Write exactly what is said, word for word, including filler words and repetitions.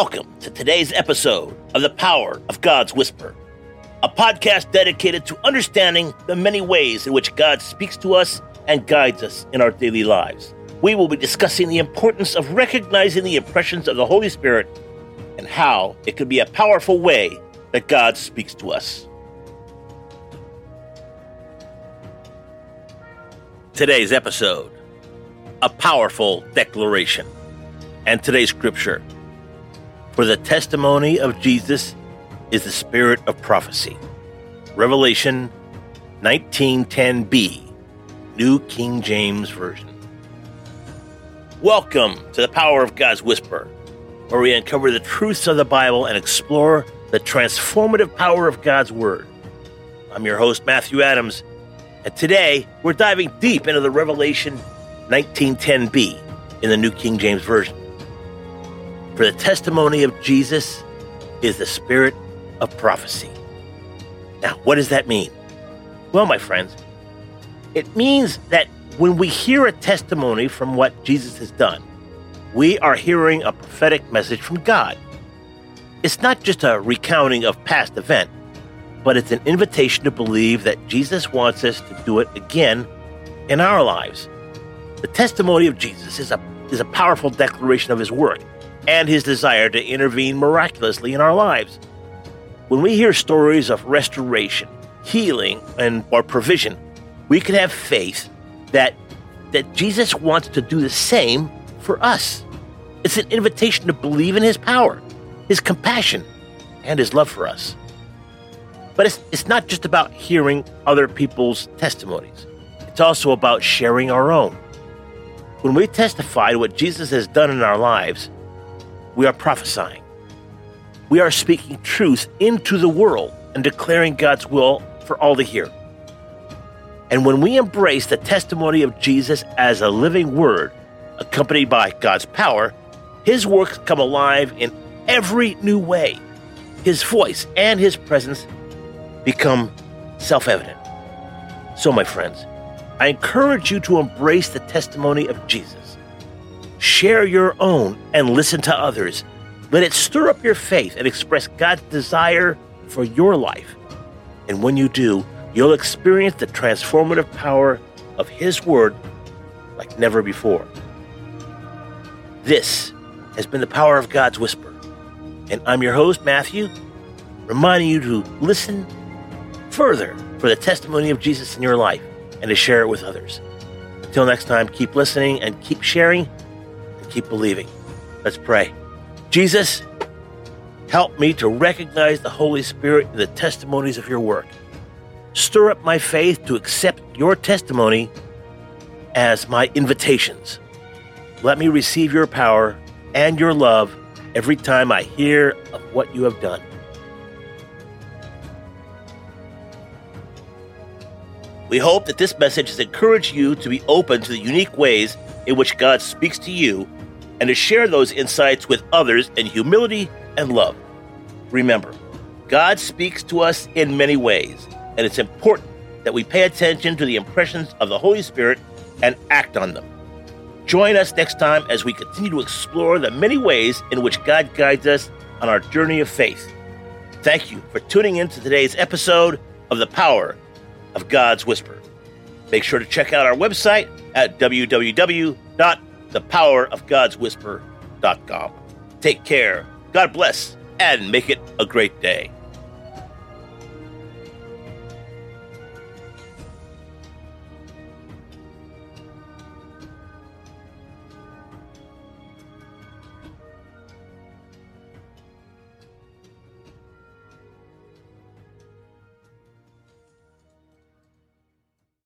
Welcome to today's episode of The Power of God's Whisper, a podcast dedicated to understanding the many ways in which God speaks to us and guides us in our daily lives. We will be discussing the importance of recognizing the impressions of the Holy Spirit and how it can be a powerful way that God speaks to us. Today's episode, a powerful declaration, and today's scripture, for the testimony of Jesus is the spirit of prophecy. Revelation nineteen ten b, New King James Version. Welcome to the Power of God's Whisper, where we uncover the truths of the Bible and explore the transformative power of God's Word. I'm your host, Matthew Adams, and today we're diving deep into the Revelation nineteen ten b in the New King James Version. For the testimony of Jesus is the spirit of prophecy. Now, what does that mean? Well, my friends, it means that when we hear a testimony from what Jesus has done, we are hearing a prophetic message from God. It's not just a recounting of past event, but it's an invitation to believe that Jesus wants us to do it again in our lives. The testimony of Jesus is a, is a powerful declaration of his work and his desire to intervene miraculously in our lives. When we hear stories of restoration, healing, and or provision, we can have faith that, that Jesus wants to do the same for us. It's an invitation to believe in his power, his compassion, and his love for us. But it's, it's not just about hearing other people's testimonies. It's also about sharing our own. When we testify to what Jesus has done in our lives, we are prophesying. We are speaking truth into the world and declaring God's will for all to hear. And when we embrace the testimony of Jesus as a living word, accompanied by God's power, his works come alive in every new way. His voice and his presence become self-evident. So, my friends, I encourage you to embrace the testimony of Jesus. Share your own and listen to others. Let it stir up your faith and express God's desire for your life. And when you do, you'll experience the transformative power of his word like never before. This has been the Power of God's Whisper. And I'm your host, Matthew, reminding you to listen further for the testimony of Jesus in your life and to share it with others. Until next time, keep listening and keep sharing. Keep believing. Let's pray. Jesus, help me to recognize the Holy Spirit in the testimonies of your work. Stir up my faith to accept your testimony as my invitations. Let me receive your power and your love every time I hear of what you have done. We hope that this message has encouraged you to be open to the unique ways in which God speaks to you and to share those insights with others in humility and love. Remember, God speaks to us in many ways, and it's important that we pay attention to the impressions of the Holy Spirit and act on them. Join us next time as we continue to explore the many ways in which God guides us on our journey of faith. Thank you for tuning in to today's episode of The Power of God's Whisper. Make sure to check out our website at w w w dot the power of gods whisper dot com. Take care, God bless, and make it a great day.